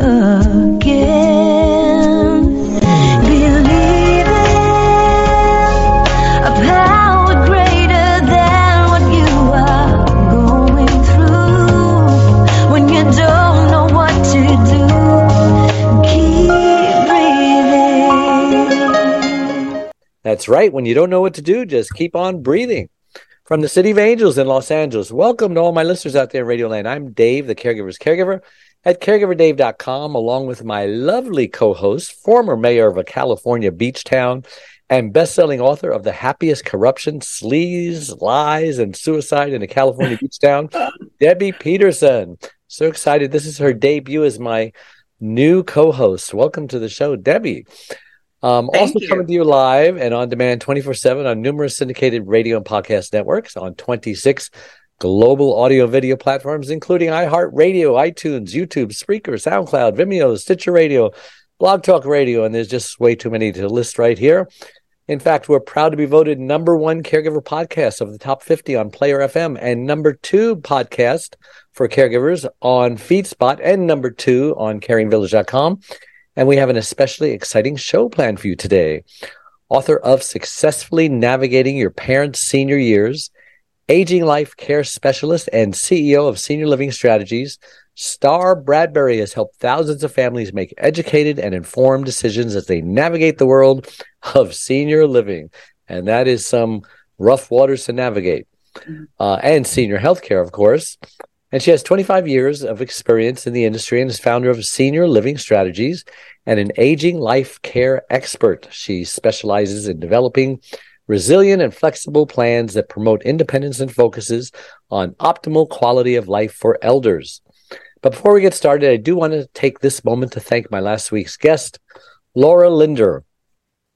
again. Believe in a power greater than what you are going through. When you don't know what to do, keep breathing. That's right. When you don't know what to do, just keep on breathing. From the City of Angels in Los Angeles, welcome to all my listeners out there in Radio Land. I'm Dave, the Caregiver's Caregiver, at CaringVillage.com, along with my lovely co-host, former mayor of a California beach town, and best-selling author of The Happiest Corruption, Sleaze, Lies, and Suicide in a California Beach Town, Debbie Peterson. So excited. This is her debut as my new co-host. Welcome to the show, Debbie. Also coming to you live and on demand 24/7 on numerous syndicated radio and podcast networks, on 26 global audio video platforms, including iHeartRadio, iTunes, YouTube, Spreaker, SoundCloud, Vimeo, Stitcher Radio, Blog Talk Radio, and there's just way too many to list right here. In fact, we're proud to be voted number one caregiver podcast of the top 50 on Player FM, and number two podcast for caregivers on Feedspot, and number two on CaringVillage.com. And we have an especially exciting show planned for you today. Author of Successfully Navigating Your Parents' Senior Years, Aging Life Care Specialist, and CEO of Senior Living Strategies, Star Bradbury has helped thousands of families make educated and informed decisions as they navigate the world of senior living. And that is some rough waters to navigate. And senior healthcare, of course. And she has 25 years of experience in the industry and is founder of Senior Living Strategies and an aging life care expert. She specializes in developing resilient and flexible plans that promote independence and focuses on optimal quality of life for elders. But before we get started, I do want to take this moment to thank my last week's guest, Laura Linder,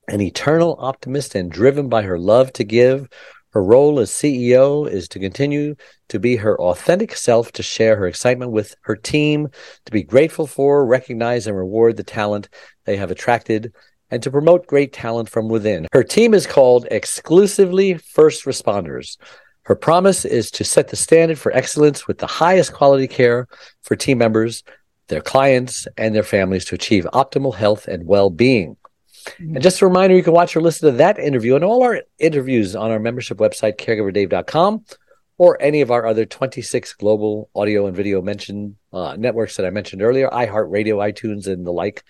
an eternal optimist and driven by her love to give. Her role as CEO is to continue to be her authentic self, to share her excitement with her team, to be grateful for, recognize, and reward the talent they have attracted, and to promote great talent from within. Her team is called Exclusively First Responders. Her promise is to set the standard for excellence with the highest quality care for team members, their clients, and their families to achieve optimal health and well-being. And just a reminder, you can watch or listen to that interview and all our interviews on our membership website, CaringVillage.com, or any of our other 26 global audio and video mentioned networks that I mentioned earlier, iHeartRadio, iTunes, and the like.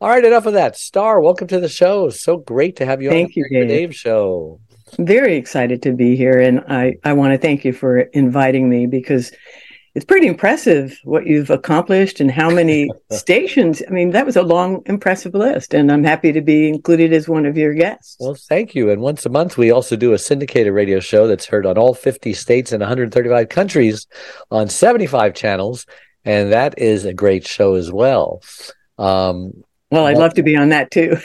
All right, enough of that. Star, welcome to the show. So great to have you on the Dave Show. Very excited to be here, and I want to thank you for inviting me, because it's pretty impressive what you've accomplished and how many stations. I mean, that was a long, impressive list, and I'm happy to be included as one of your guests. Well, thank you. And once a month, we also do a syndicated radio show that's heard on all 50 states and 135 countries on 75 channels, and that is a great show as well. Well, I'd love to be on that, too.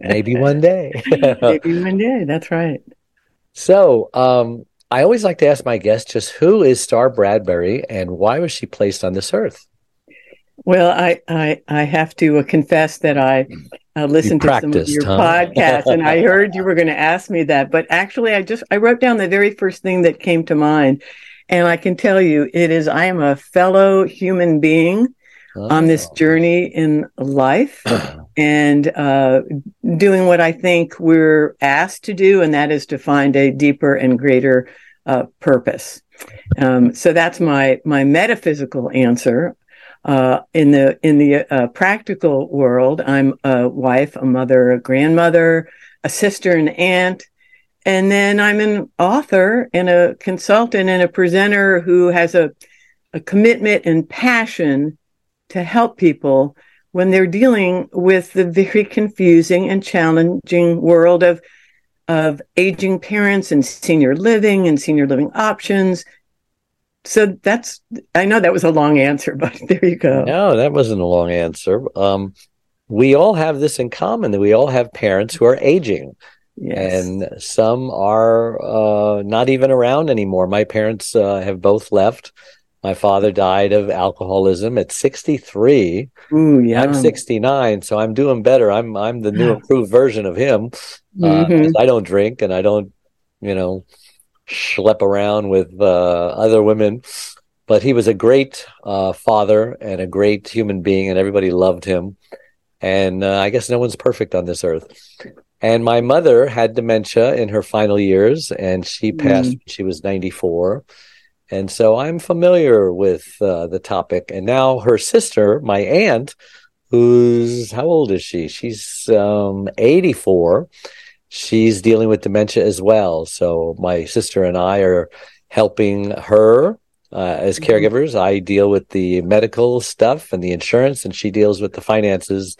Maybe one day. Maybe one day. That's right. So, I always like to ask my guests, just who is Star Bradbury and why was she placed on this earth? Well, I have to confess that I listened to some of your podcasts and I heard you were going to ask me that. But actually, I wrote down the very first thing that came to mind. And I can tell you I am a fellow human being on this journey in life and doing what I think we're asked to do, and that is to find a deeper and greater purpose. So that's my metaphysical answer. In the practical world, I'm a wife, a mother, a grandmother, a sister, an aunt, and then I'm an author and a consultant and a presenter who has a commitment and passion to help people when they're dealing with the very confusing and challenging world of aging parents and senior living options. So I know that was a long answer, but there you go. No, that wasn't a long answer. We all have this in common, that we all have parents who are aging. Yes. And some are not even around anymore. My parents have both left. My father died of alcoholism at 63. Ooh, yeah. I'm 69, so I'm doing better. I'm the new improved version of him. Mm-hmm. I don't drink, and I don't, schlep around with other women. But he was a great father and a great human being, and everybody loved him. And I guess no one's perfect on this earth. And my mother had dementia in her final years, and she passed. Mm. She was 94. And so I'm familiar with the topic. And now her sister, my aunt, who's, how old is she? She's 84. She's dealing with dementia as well. So my sister and I are helping her as caregivers. I deal with the medical stuff and the insurance, and she deals with the finances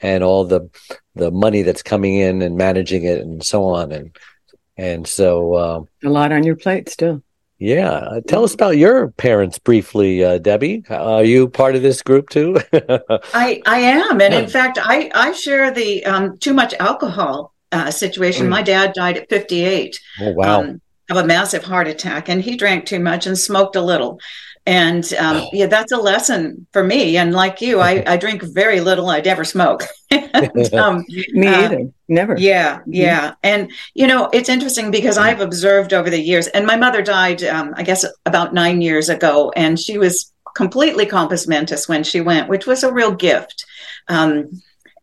and all the money that's coming in and managing it and so on. And so... a lot on your plate still. Yeah. Tell us about your parents briefly, Debbie. Are you part of this group too? I am. And in fact, I share the too much alcohol situation. Mm. My dad died at 58 of a massive heart attack, and he drank too much and smoked a little. And that's a lesson for me. And like you, I drink very little. I never smoke. And, me either. Never. Yeah. Yeah. And, it's interesting because I've observed over the years, and my mother died, I guess, about 9 years ago. And she was completely compass mentis when she went, which was a real gift.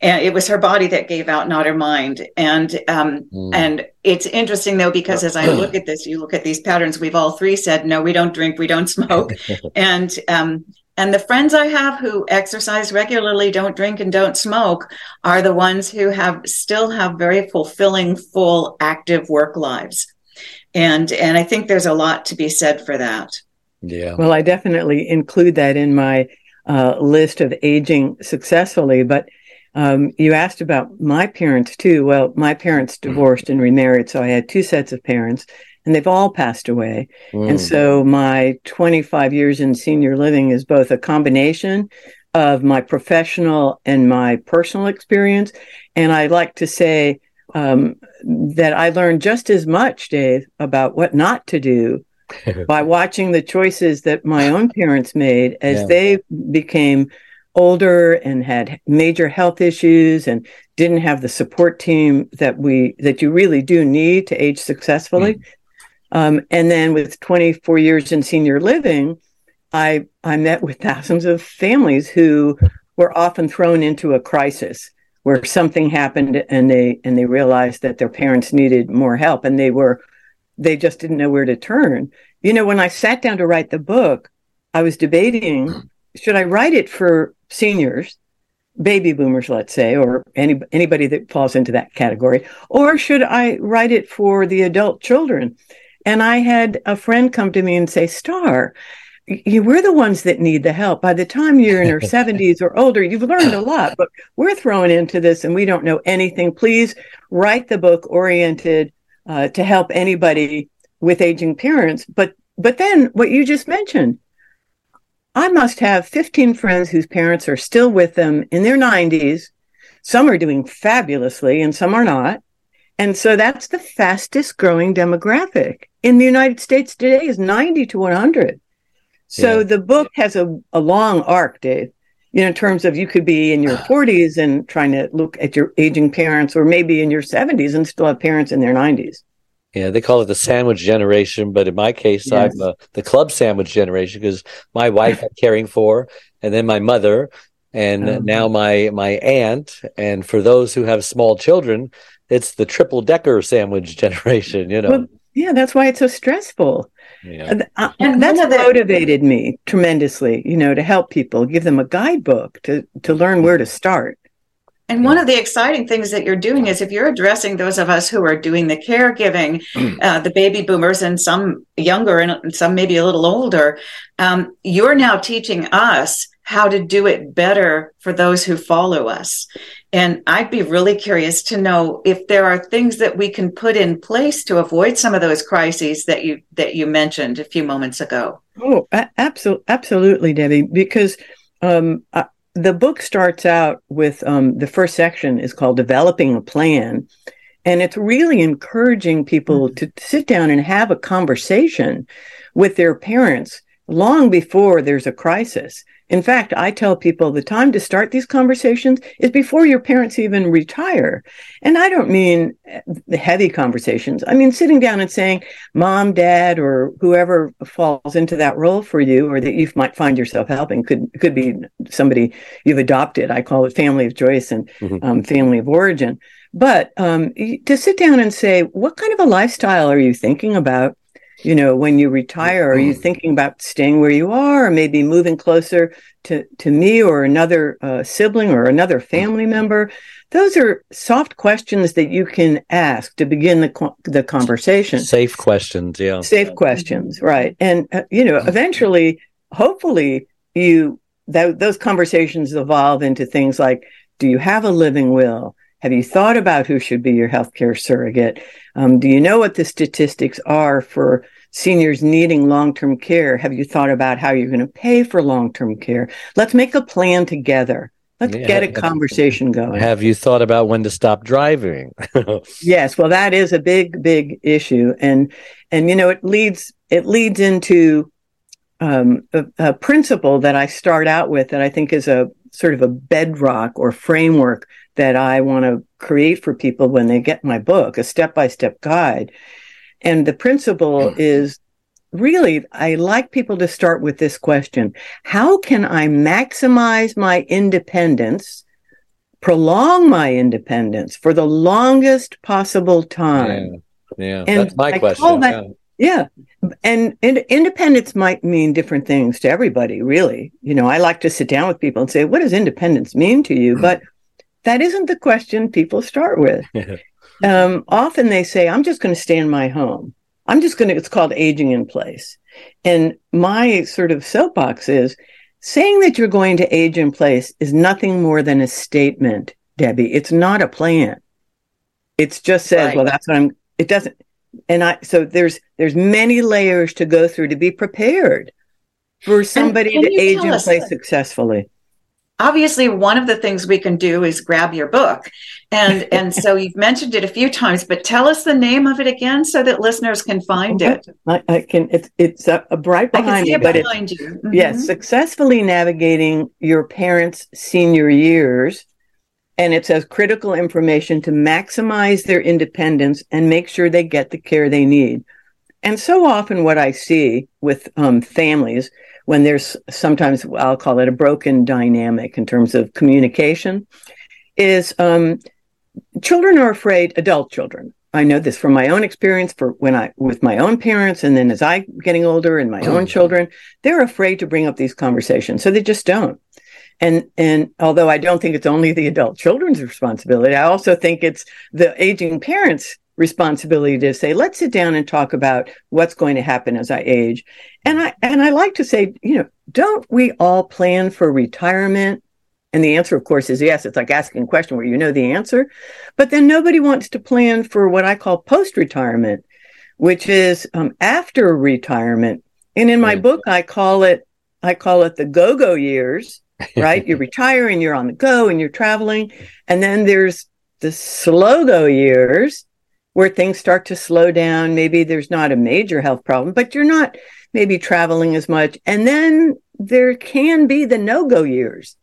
And it was her body that gave out, not her mind. And and it's interesting, though, because as I look at this, you look at these patterns, we've all three said, no, we don't drink, we don't smoke. And the friends I have who exercise regularly, don't drink and don't smoke are the ones who still have very fulfilling, full, active work lives. And I think there's a lot to be said for that. Yeah. Well, I definitely include that in my list of aging successfully, but you asked about my parents, too. Well, my parents divorced and remarried, so I had two sets of parents, and they've all passed away. Mm. And so my 25 years in senior living is both a combination of my professional and my personal experience. And I like to say that I learned just as much, Dave, about what not to do by watching the choices that my own parents made as they became older and had major health issues and didn't have the support team that you really do need to age successfully. And then with 24 years in senior living, I met with thousands of families who were often thrown into a crisis where something happened and they realized that their parents needed more help, and they just didn't know where to turn. When I sat down to write the book, I was debating, should I write it for seniors, baby boomers, let's say, or anybody that falls into that category, or should I write it for the adult children? And I had a friend come to me and say, Star, we're the ones that need the help. By the time you're in your 70s or older, you've learned a lot, but we're thrown into this and we don't know anything. Please write the book oriented to help anybody with aging parents. But then what you just mentioned, I must have 15 friends whose parents are still with them in their 90s. Some are doing fabulously and some are not. And so that's the fastest growing demographic in the United States today, is 90 to 100. So the book has a long arc, Dave, in terms of you could be in your 40s and trying to look at your aging parents, or maybe in your 70s and still have parents in their 90s. Yeah, they call it the sandwich generation, but in my case, I'm the club sandwich generation, because my wife I'm caring for, and then my mother, and now my aunt. And for those who have small children, it's the triple-decker sandwich generation, Well, yeah, that's why it's so stressful. Yeah. And that's motivated me tremendously, to help people, give them a guidebook to learn where to start. And one of the exciting things that you're doing is, if you're addressing those of us who are doing the caregiving, the baby boomers and some younger and some maybe a little older, you're now teaching us how to do it better for those who follow us. And I'd be really curious to know if there are things that we can put in place to avoid some of those crises that you mentioned a few moments ago. Oh, absolutely, Debbie, because the book starts out with the first section is called Developing a Plan. And it's really encouraging people to sit down and have a conversation with their parents long before there's a crisis. In fact, I tell people the time to start these conversations is before your parents even retire. And I don't mean the heavy conversations. I mean sitting down and saying, Mom, Dad, or whoever falls into that role for you or that you might find yourself helping, could be somebody you've adopted. I call it family of choice and family of origin. But to sit down and say, what kind of a lifestyle are you thinking about? You know, when you retire, are you thinking about staying where you are or maybe moving closer to me or another sibling or another family member? Those are soft questions that you can ask to begin the conversation. Safe questions, yeah. Safe questions, right. And, you know, eventually, hopefully, those conversations evolve into things like, do you have a living will? Have you thought about who should be your healthcare surrogate? Do you know what the statistics are for seniors needing long-term care? Have you thought about how you're going to pay for long-term care? Let's make a plan together. Let's get a conversation going. Have you thought about when to stop driving? Yes, well, that is a big, big issue. And you know, it leads into a principle that I start out with that I think is a sort of a bedrock or framework that I want to create for people when they get my book, a step-by-step guide. And the principle is really, I like people to start with this question. How can I maximize my independence, prolong my independence for the longest possible time? Yeah. And that's my question. And independence might mean different things to everybody, really. You know, I like to sit down with people and say, what does independence mean to you? But that isn't the question people start with. Often they say, I'm just going to stay in my home. It's called aging in place. And my sort of soapbox is saying that you're going to age in place is nothing more than a statement, Debbie. It's not a plan. It just says, right. Well, that's what it doesn't. And so there's many layers to go through to be prepared for somebody to age in place successfully. Obviously, one of the things we can do is grab your book. And so you've mentioned it a few times, but tell us the name of it again so that listeners can find it. I can. It's right behind you. I can see it behind you. Mm-hmm. Yes, Successfully Navigating Your Parents' Senior Years. And it says critical information to maximize their independence and make sure they get the care they need. And so often what I see with families when there's sometimes, I'll call it a broken dynamic in terms of communication, is children are afraid, adult children. I know this from my own experience with my own parents. And then as I'm getting older and my own children, they're afraid to bring up these conversations. So they just don't. And although I don't think it's only the adult children's responsibility, I also think it's the aging parents' responsibility to say, let's sit down and talk about what's going to happen as I age. And I like to say, you know, don't we all plan for retirement? And the answer, of course, is yes. It's like asking a question where you know the answer. But then nobody wants to plan for what I call post-retirement, which is after retirement. And in my book, I call it the go-go years. Right? You retire and you're on the go and you're traveling. And then there's the slow-go years where things start to slow down. Maybe there's not a major health problem, but you're not maybe traveling as much. And then there can be the no-go years.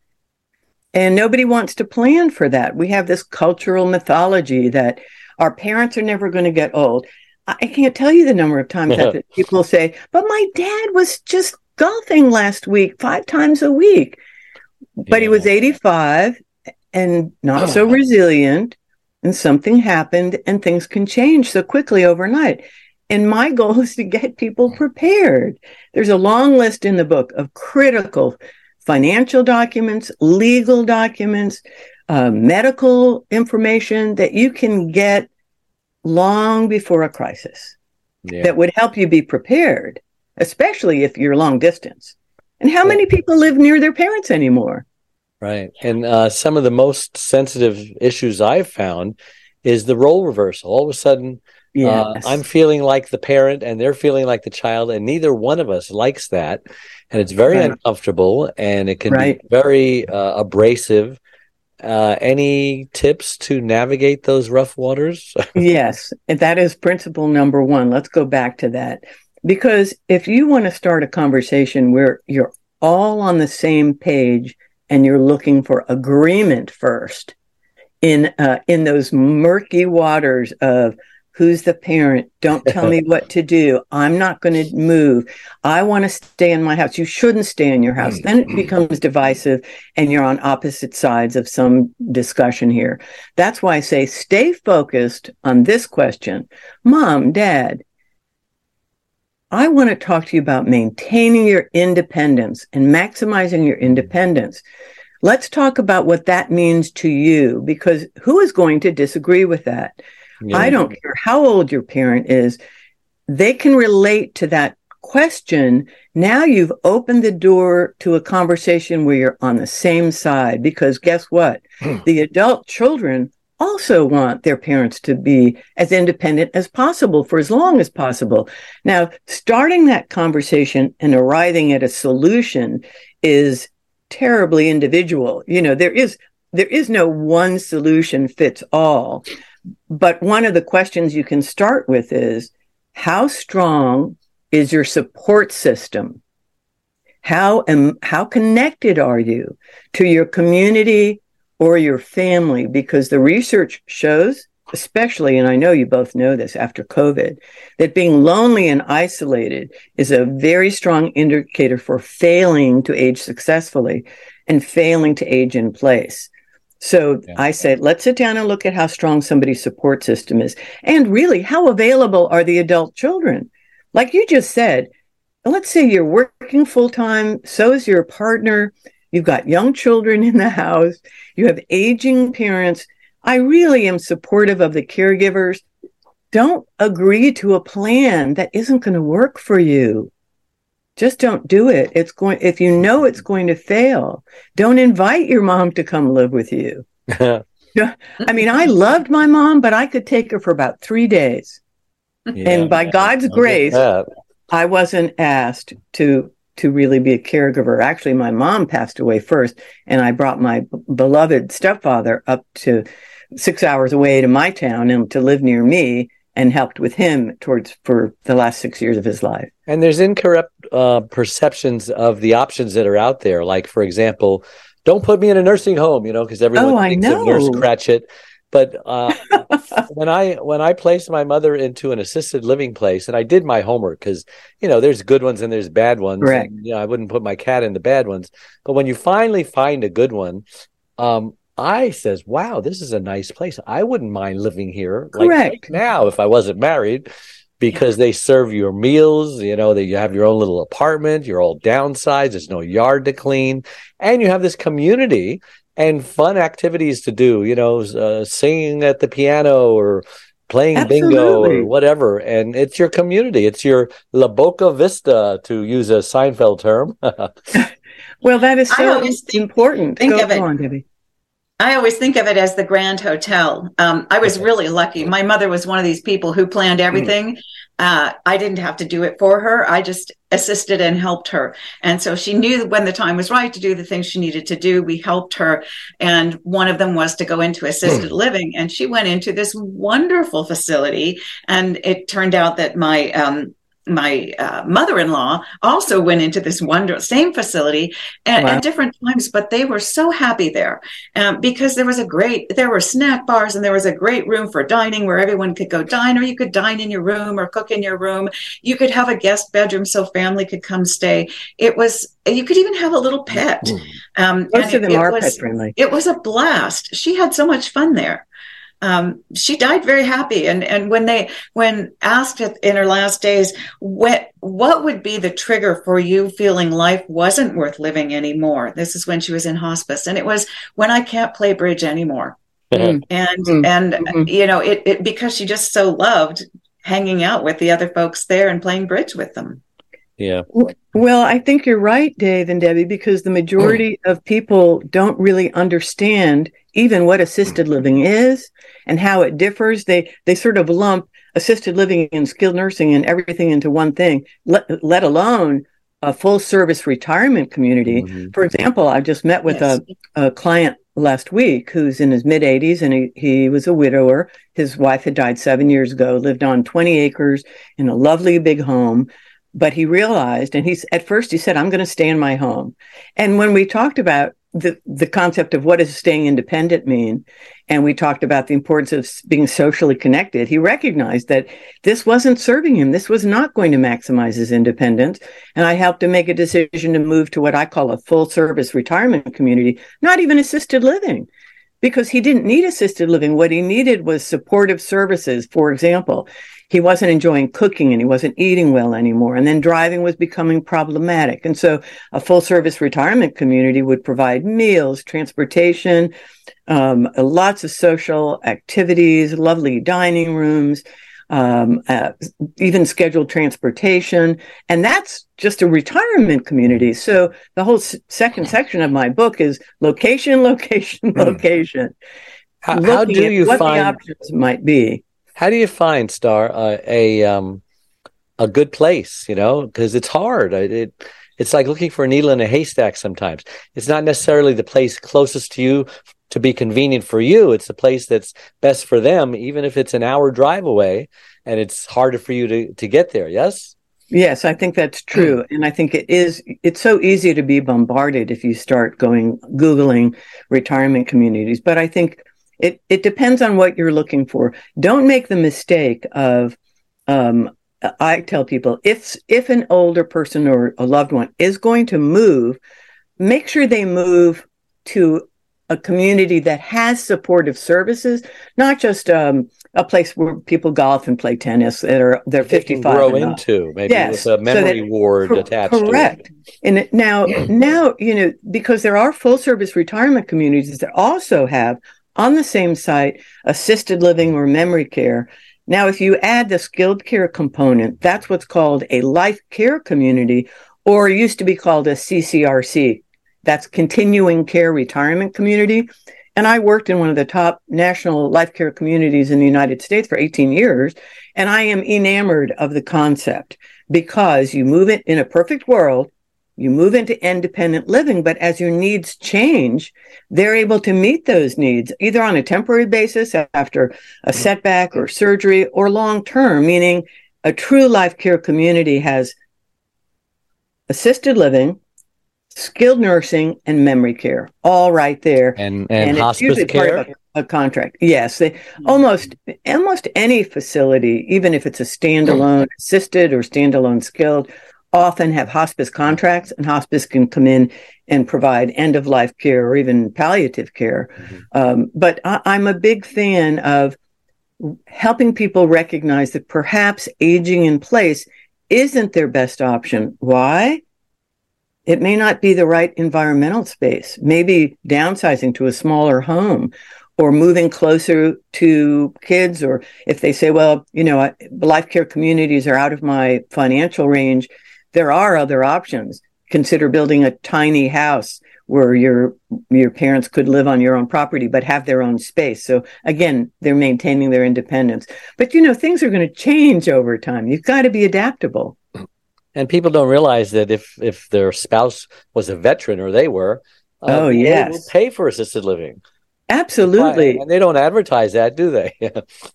And nobody wants to plan for that. We have this cultural mythology that our parents are never going to get old. I can't tell you the number of times that people say, but my dad was just golfing last week, 5 times a week. But he was 85 and not so resilient, and something happened, and things can change so quickly overnight. And my goal is to get people prepared. There's a long list in the book of critical financial documents, legal documents, medical information that you can get long before a crisis that would help you be prepared, especially if you're long distance. And how many people live near their parents anymore? Right. And some of the most sensitive issues I've found is the role reversal. All of a sudden, I'm feeling like the parent and they're feeling like the child, and neither one of us likes that. And it's very uncomfortable, and it can be very abrasive. Any tips to navigate those rough waters? Yes. And that is principle number 1. Let's go back to that. Because if you want to start a conversation where you're all on the same page and you're looking for agreement first in those murky waters of who's the parent, don't tell me what to do, I'm not going to move, I want to stay in my house, you shouldn't stay in your house, then it becomes divisive and you're on opposite sides of some discussion here. That's why I say stay focused on this question. Mom, Dad, I want to talk to you about maintaining your independence and maximizing your independence. Let's talk about what that means to you, because who is going to disagree with that? Yeah. I don't care how old your parent is. They can relate to that question. Now you've opened the door to a conversation where you're on the same side, because guess what? The adult children also want their parents to be as independent as possible for as long as possible. Now, starting that conversation and arriving at a solution is terribly individual. You know, there is no one solution fits all. But one of the questions you can start with is, how strong is your support system? How connected are you to your community or your family? Because the research shows, especially, and I know you both know this after COVID, that being lonely and isolated is a very strong indicator for failing to age successfully and failing to age in place. So yeah. I say, let's sit down and look at how strong somebody's support system is. And really, how available are the adult children? Like you just said, let's say you're working full-time, so is your partner, you've got young children in the house, you have aging parents. I really am supportive of the caregivers. Don't agree to a plan that isn't going to work for you. Just don't do it. If you know it's going to fail, don't invite your mom to come live with you. I mean, I loved my mom, but I could take her for about 3 days. Yeah, and by God's grace, I wasn't asked to really be a caregiver. Actually, my mom passed away first, and I brought my beloved stepfather up to 6 hours away to my town and to live near me, and helped with him for the last 6 years of his life. And there's incorrect perceptions of the options that are out there. Like, for example, don't put me in a nursing home, you know, because everyone thinks of Nurse Cratchit. But when I placed my mother into an assisted living place, and I did my homework, because, you know, there's good ones and there's bad ones. Right. And, you know, I wouldn't put my cat in the bad ones. But when you finally find a good one, I says, wow, this is a nice place. I wouldn't mind living here right now if I wasn't married, because they serve your meals, you know, that you have your own little apartment, you're all downsized, there's no yard to clean, and you have this community and fun activities to do, you know, singing at the piano or playing bingo or whatever. And it's your community. It's your La Boca Vista, to use a Seinfeld term. Well, that is so important. I always think of it as the Grand Hotel. I was really lucky. My mother was one of these people who planned everything. I didn't have to do it for her. I just assisted and helped her. And so she knew when the time was right to do the things she needed to do. We helped her. And one of them was to go into assisted living. And she went into this wonderful facility. And it turned out that my mother-in-law also went into this same facility at different times, but they were so happy there because there were snack bars and there was a great room for dining where everyone could go dine, or you could dine in your room or cook in your room. You could have a guest bedroom so family could come stay. You could even have a little pet. Most of them are pet friendly. It was a blast. She had so much fun there. She died very happy. And when asked in her last days, what would be the trigger for you feeling life wasn't worth living anymore? This is when she was in hospice. And it was when I can't play bridge anymore. You know, it because she just so loved hanging out with the other folks there and playing bridge with them. Yeah. Well, I think you're right, Dave and Debbie, because the majority of people don't really understand even what assisted living is and how it differs. They sort of lump assisted living and skilled nursing and everything into one thing, let alone a full service retirement community. Mm-hmm. For example, I just met with a client last week who's in his mid 80s, and he was a widower. His wife had died 7 years ago, lived on 20 acres in a lovely big home. But he realized, and at first he said, I'm going to stay in my home. And when we talked about the concept of what does staying independent mean, and we talked about the importance of being socially connected, he recognized that this wasn't serving him. This was not going to maximize his independence. And I helped him make a decision to move to what I call a full service retirement community, not even assisted living, because he didn't need assisted living. What he needed was supportive services. For example, he wasn't enjoying cooking and he wasn't eating well anymore. And then driving was becoming problematic. And so a full service retirement community would provide meals, transportation, lots of social activities, lovely dining rooms, even scheduled transportation. And that's just a retirement community. So the whole second section of my book is location, location, location. How do you find what the options might be? How do you find, Star, a good place, you know, because it's hard. It's like looking for a needle in a haystack sometimes. It's not necessarily the place closest to you to be convenient for you. It's the place that's best for them, even if it's an hour drive away, and it's harder for you to get there, yes? Yes, I think that's true. And I think it's so easy to be bombarded if you start Googling retirement communities. But I think It depends on what you're looking for. Don't make the mistake of, I tell people, if an older person or a loved one is going to move, make sure they move to a community that has supportive services, not just a place where people golf and play tennis they're 55 grow into, maybe yes, with a memory ward attached correct. To it. And now, you know, because there are full service retirement communities that also have on the same site, assisted living or memory care. Now, if you add the skilled care component, that's what's called a life care community, or used to be called a CCRC. That's continuing care retirement community. And I worked in one of the top national life care communities in the United States for 18 years. And I am enamored of the concept because you move it in a perfect world. You move into independent living, but as your needs change, they're able to meet those needs, either on a temporary basis after a setback or surgery or long-term, meaning a true life care community has assisted living, skilled nursing, and memory care, all right there. And hospice care? A contract. Yes. They, almost any facility, even if it's a standalone assisted or standalone skilled, often have hospice contracts, and hospice can come in and provide end-of-life care or even palliative care. Mm-hmm. But I'm a big fan of helping people recognize that perhaps aging in place isn't their best option. Why? It may not be the right environmental space. Maybe downsizing to a smaller home or moving closer to kids, or if they say, well, you know, life care communities are out of my financial range, there are other options. Consider building a tiny house where your parents could live on your own property, but have their own space. So again, they're maintaining their independence. But, you know, things are going to change over time. You've got to be adaptable. And people don't realize that if their spouse was a veteran, or they were, they will pay for assisted living. Absolutely. And they don't advertise that, do they?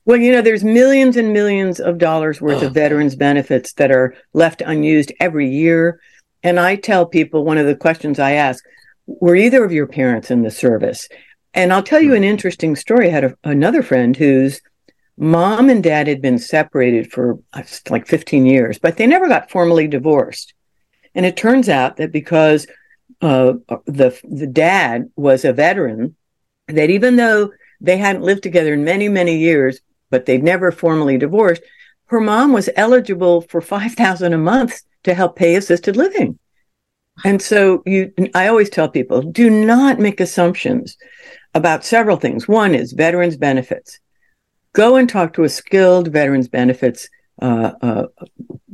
Well, you know, there's millions and millions of dollars worth of veterans benefits that are left unused every year. And I tell people, one of the questions I ask, were either of your parents in the service? And I'll tell you an interesting story. I had another friend whose mom and dad had been separated for like 15 years, but they never got formally divorced. And it turns out that because the dad was a veteran, that even though they hadn't lived together in many, many years, but they'd never formally divorced, her mom was eligible for $5,000 a month to help pay assisted living. And so I always tell people, do not make assumptions about several things. One is veterans benefits. Go and talk to a skilled veterans benefits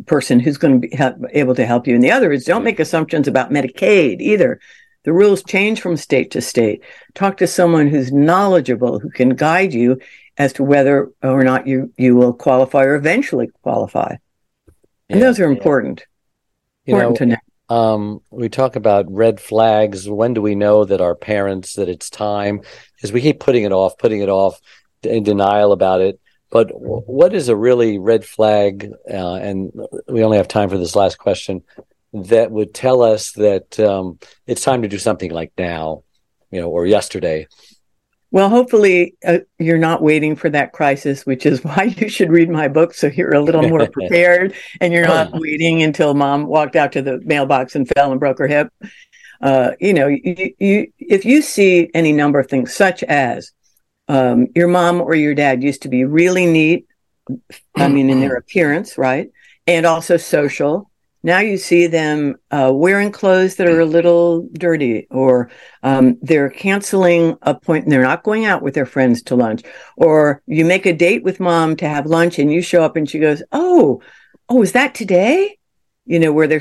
person who's going to be able to help you. And the other is don't make assumptions about Medicaid either. The rules change from state to state. Talk to someone who's knowledgeable, who can guide you as to whether or not you will qualify or eventually qualify. And those are important. Important to know. We talk about red flags. When do we know that our parents, that it's time? Because we keep putting it off, in denial about it. But what is a really red flag, and we only have time for this last question, that would tell us that it's time to do something like now, or yesterday? Well, hopefully you're not waiting for that crisis, which is why you should read my book, so you're a little more prepared and you're not waiting until mom walked out to the mailbox and fell and broke her hip. If you see any number of things, such as your mom or your dad used to be really neat, in their appearance, right? And also social. Now you see them wearing clothes that are a little dirty, or they're canceling a point, and they're not going out with their friends to lunch. Or you make a date with mom to have lunch, and you show up, and she goes, "Oh, is that today?" Where they're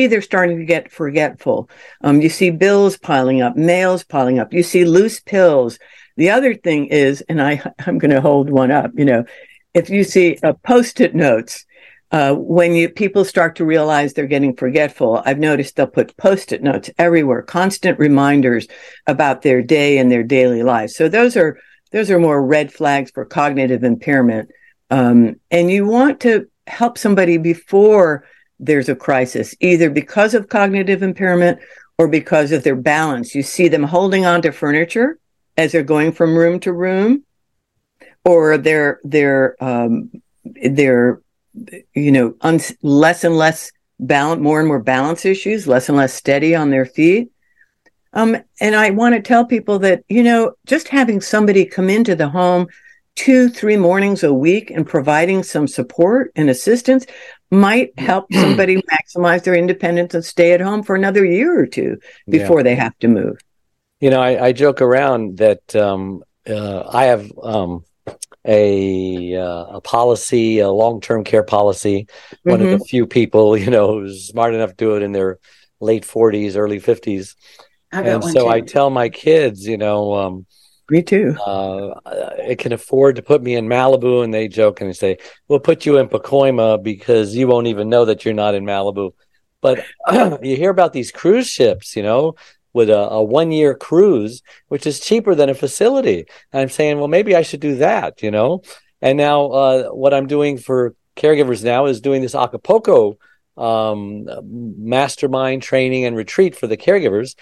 starting to get forgetful. You see bills piling up, mails piling up. You see loose pills. The other thing is, and I'm going to hold one up. If you see Post-it notes. When people start to realize they're getting forgetful, I've noticed they'll put Post-it notes everywhere, constant reminders about their day and their daily life. So those are more red flags for cognitive impairment. And you want to help somebody before there's a crisis, either because of cognitive impairment or because of their balance. You see them holding on to furniture as they're going from room to room, or they're less and less balance, more and more balance issues, less and less steady on their feet. And I want to tell people that, just having somebody come into the home 2-3 mornings a week and providing some support and assistance might help somebody maximize their independence and stay at home for another year or two before they have to move. I joke around that I have a policy, a long-term care policy. One of the few people, who's smart enough to do it in their late 40s, early 50s. And so I tell my kids, me too. It can afford to put me in Malibu, and they joke and they say, "We'll put you in Pacoima because you won't even know that you're not in Malibu." But you hear about these cruise ships, with a 1-year cruise, which is cheaper than a facility. And I'm saying, well, maybe I should do that, And now what I'm doing for caregivers now is doing this Acapulco mastermind training and retreat for the caregivers.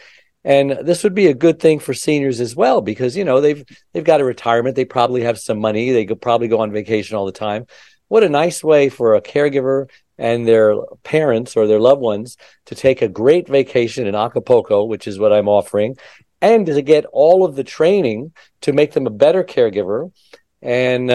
And this would be a good thing for seniors as well, because, they've got a retirement. They probably have some money. They could probably go on vacation all the time. What a nice way for a caregiver and their parents or their loved ones to take a great vacation in Acapulco, which is what I'm offering, and to get all of the training to make them a better caregiver. And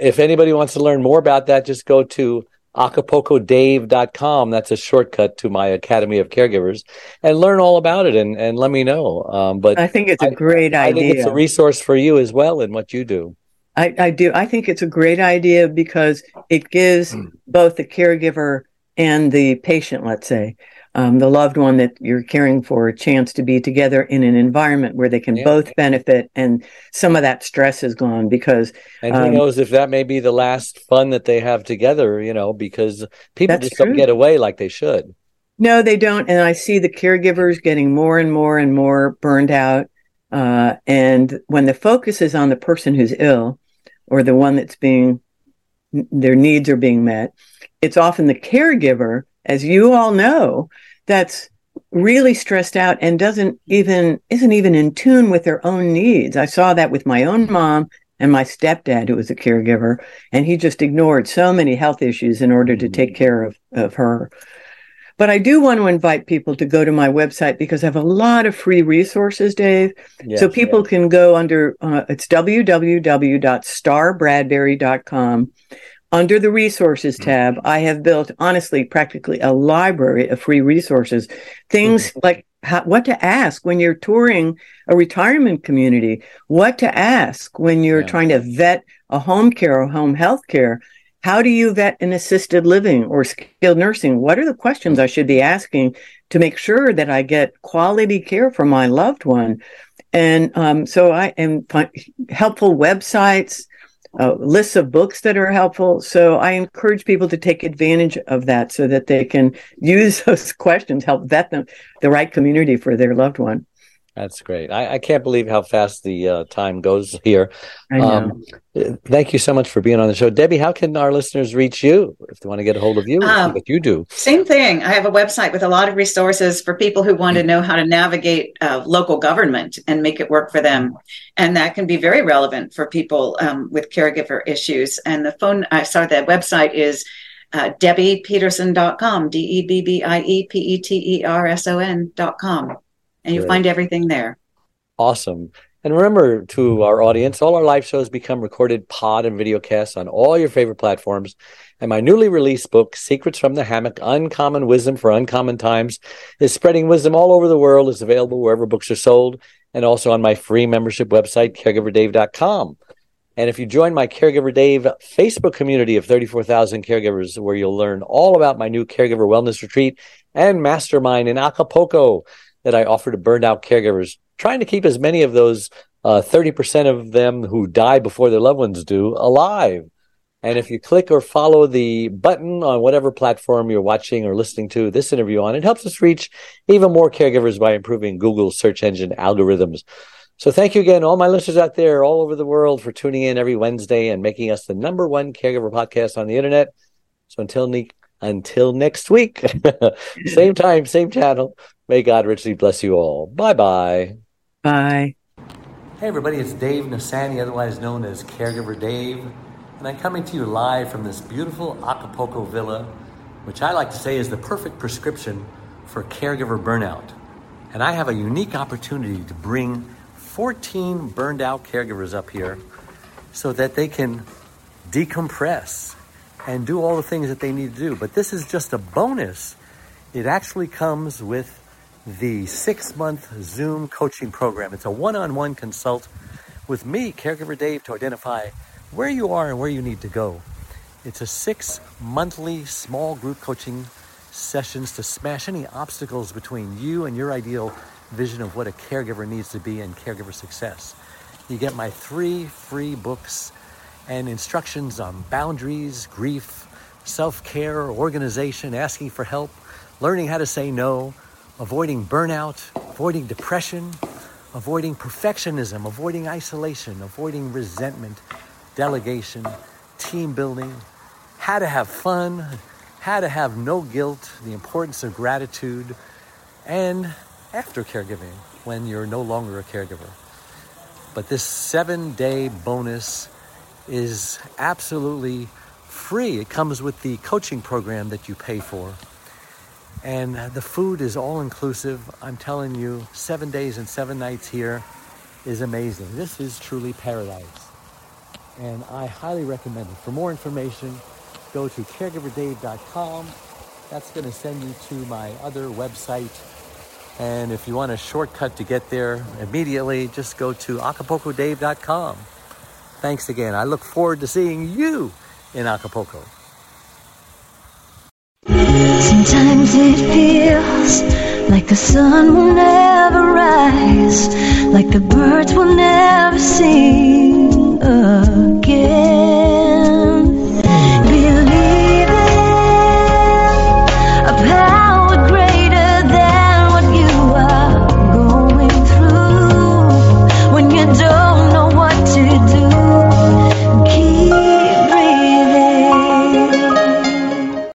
if anybody wants to learn more about that, just go to AcapulcoDave.com. That's a shortcut to my Academy of Caregivers, and learn all about it and let me know. But I think it's a great idea. I think it's a resource for you as well in what you do. I do. I think it's a great idea because it gives both the caregiver and the patient, let's say, the loved one that you're caring for, a chance to be together in an environment where they can both benefit, and some of that stress is gone because... And who knows if that may be the last fun that they have together, because people just don't get away like they should. No, they don't. And I see the caregivers getting more and more and more burned out. And when the focus is on the person who's ill, or the one that's their needs are being met, it's often the caregiver, as you all know, that's really stressed out and isn't even in tune with their own needs. I saw that with my own mom and my stepdad, who was a caregiver, and he just ignored so many health issues in order to take care of her. But I do want to invite people to go to my website because I have a lot of free resources, Dave. Yes, so people can go under, it's www.starbradbury.com. Under the resources tab, I have built, honestly, practically a library of free resources. Things like what to ask when you're touring a retirement community, what to ask when you're trying to vet a home care or home health care. How do you vet an assisted living or skilled nursing? What are the questions I should be asking to make sure that I get quality care for my loved one? And so I am helpful websites, lists of books that are helpful. So I encourage people to take advantage of that so that they can use those questions, help vet them, the right community for their loved one. That's great. I can't believe how fast the time goes here. I know. Thank you so much for being on the show. Debbie, how can our listeners reach you if they want to get a hold of you? What you do? Same thing. I have a website with a lot of resources for people who want to know how to navigate local government and make it work for them. And that can be very relevant for people with caregiver issues. And the website is Debbie Peterson.com, DebbiePeterson.com. And you find everything there. Awesome. And remember, to our audience, all our live shows become recorded pod and video casts on all your favorite platforms. And my newly released book, Secrets from the Hammock, Uncommon Wisdom for Uncommon Times, is spreading wisdom all over the world. It's available wherever books are sold and also on my free membership website, CaringVillage.com. And if you join my Caregiver Dave Facebook community of 34,000 caregivers, where you'll learn all about my new caregiver wellness retreat and mastermind in Acapulco that I offer to burned out caregivers, trying to keep as many of those 30% of them who die before their loved ones do alive. And if you click or follow the button on whatever platform you're watching or listening to this interview on, it helps us reach even more caregivers by improving Google's search engine algorithms. So thank you again, all my listeners out there all over the world, for tuning in every Wednesday and making us the number one caregiver podcast on the internet. So until next week, same time, same channel, may God richly bless you all. Bye-bye. Bye. Hey, everybody, it's Dave Nasani, otherwise known as Caregiver Dave, and I'm coming to you live from this beautiful Acapulco villa, which I like to say is the perfect prescription for caregiver burnout. And I have a unique opportunity to bring 14 burned out caregivers up here so that they can decompress and do all the things that they need to do. But this is just a bonus. It actually comes with the 6-month Zoom coaching program. It's a one-on-one consult with me, Caregiver Dave, to identify where you are and where you need to go. It's a 6 monthly small group coaching sessions to smash any obstacles between you and your ideal vision of what a caregiver needs to be and caregiver success. You get my 3 free books and instructions on boundaries, grief, self-care, organization, asking for help, learning how to say no, avoiding burnout, avoiding depression, avoiding perfectionism, avoiding isolation, avoiding resentment, delegation, team building, how to have fun, how to have no guilt, the importance of gratitude, and after caregiving, when you're no longer a caregiver. But this 7-day bonus is absolutely free. It comes with the coaching program that you pay for. And the food is all inclusive. I'm telling you, 7 days and 7 nights here is amazing. This is truly paradise. And I highly recommend it. For more information, go to caregiverdave.com. That's going to send you to my other website. And if you want a shortcut to get there immediately, just go to AcapulcoDave.com. Thanks again. I look forward to seeing you in Acapulco. Sometimes it feels like the sun will never rise, like the birds will never sing.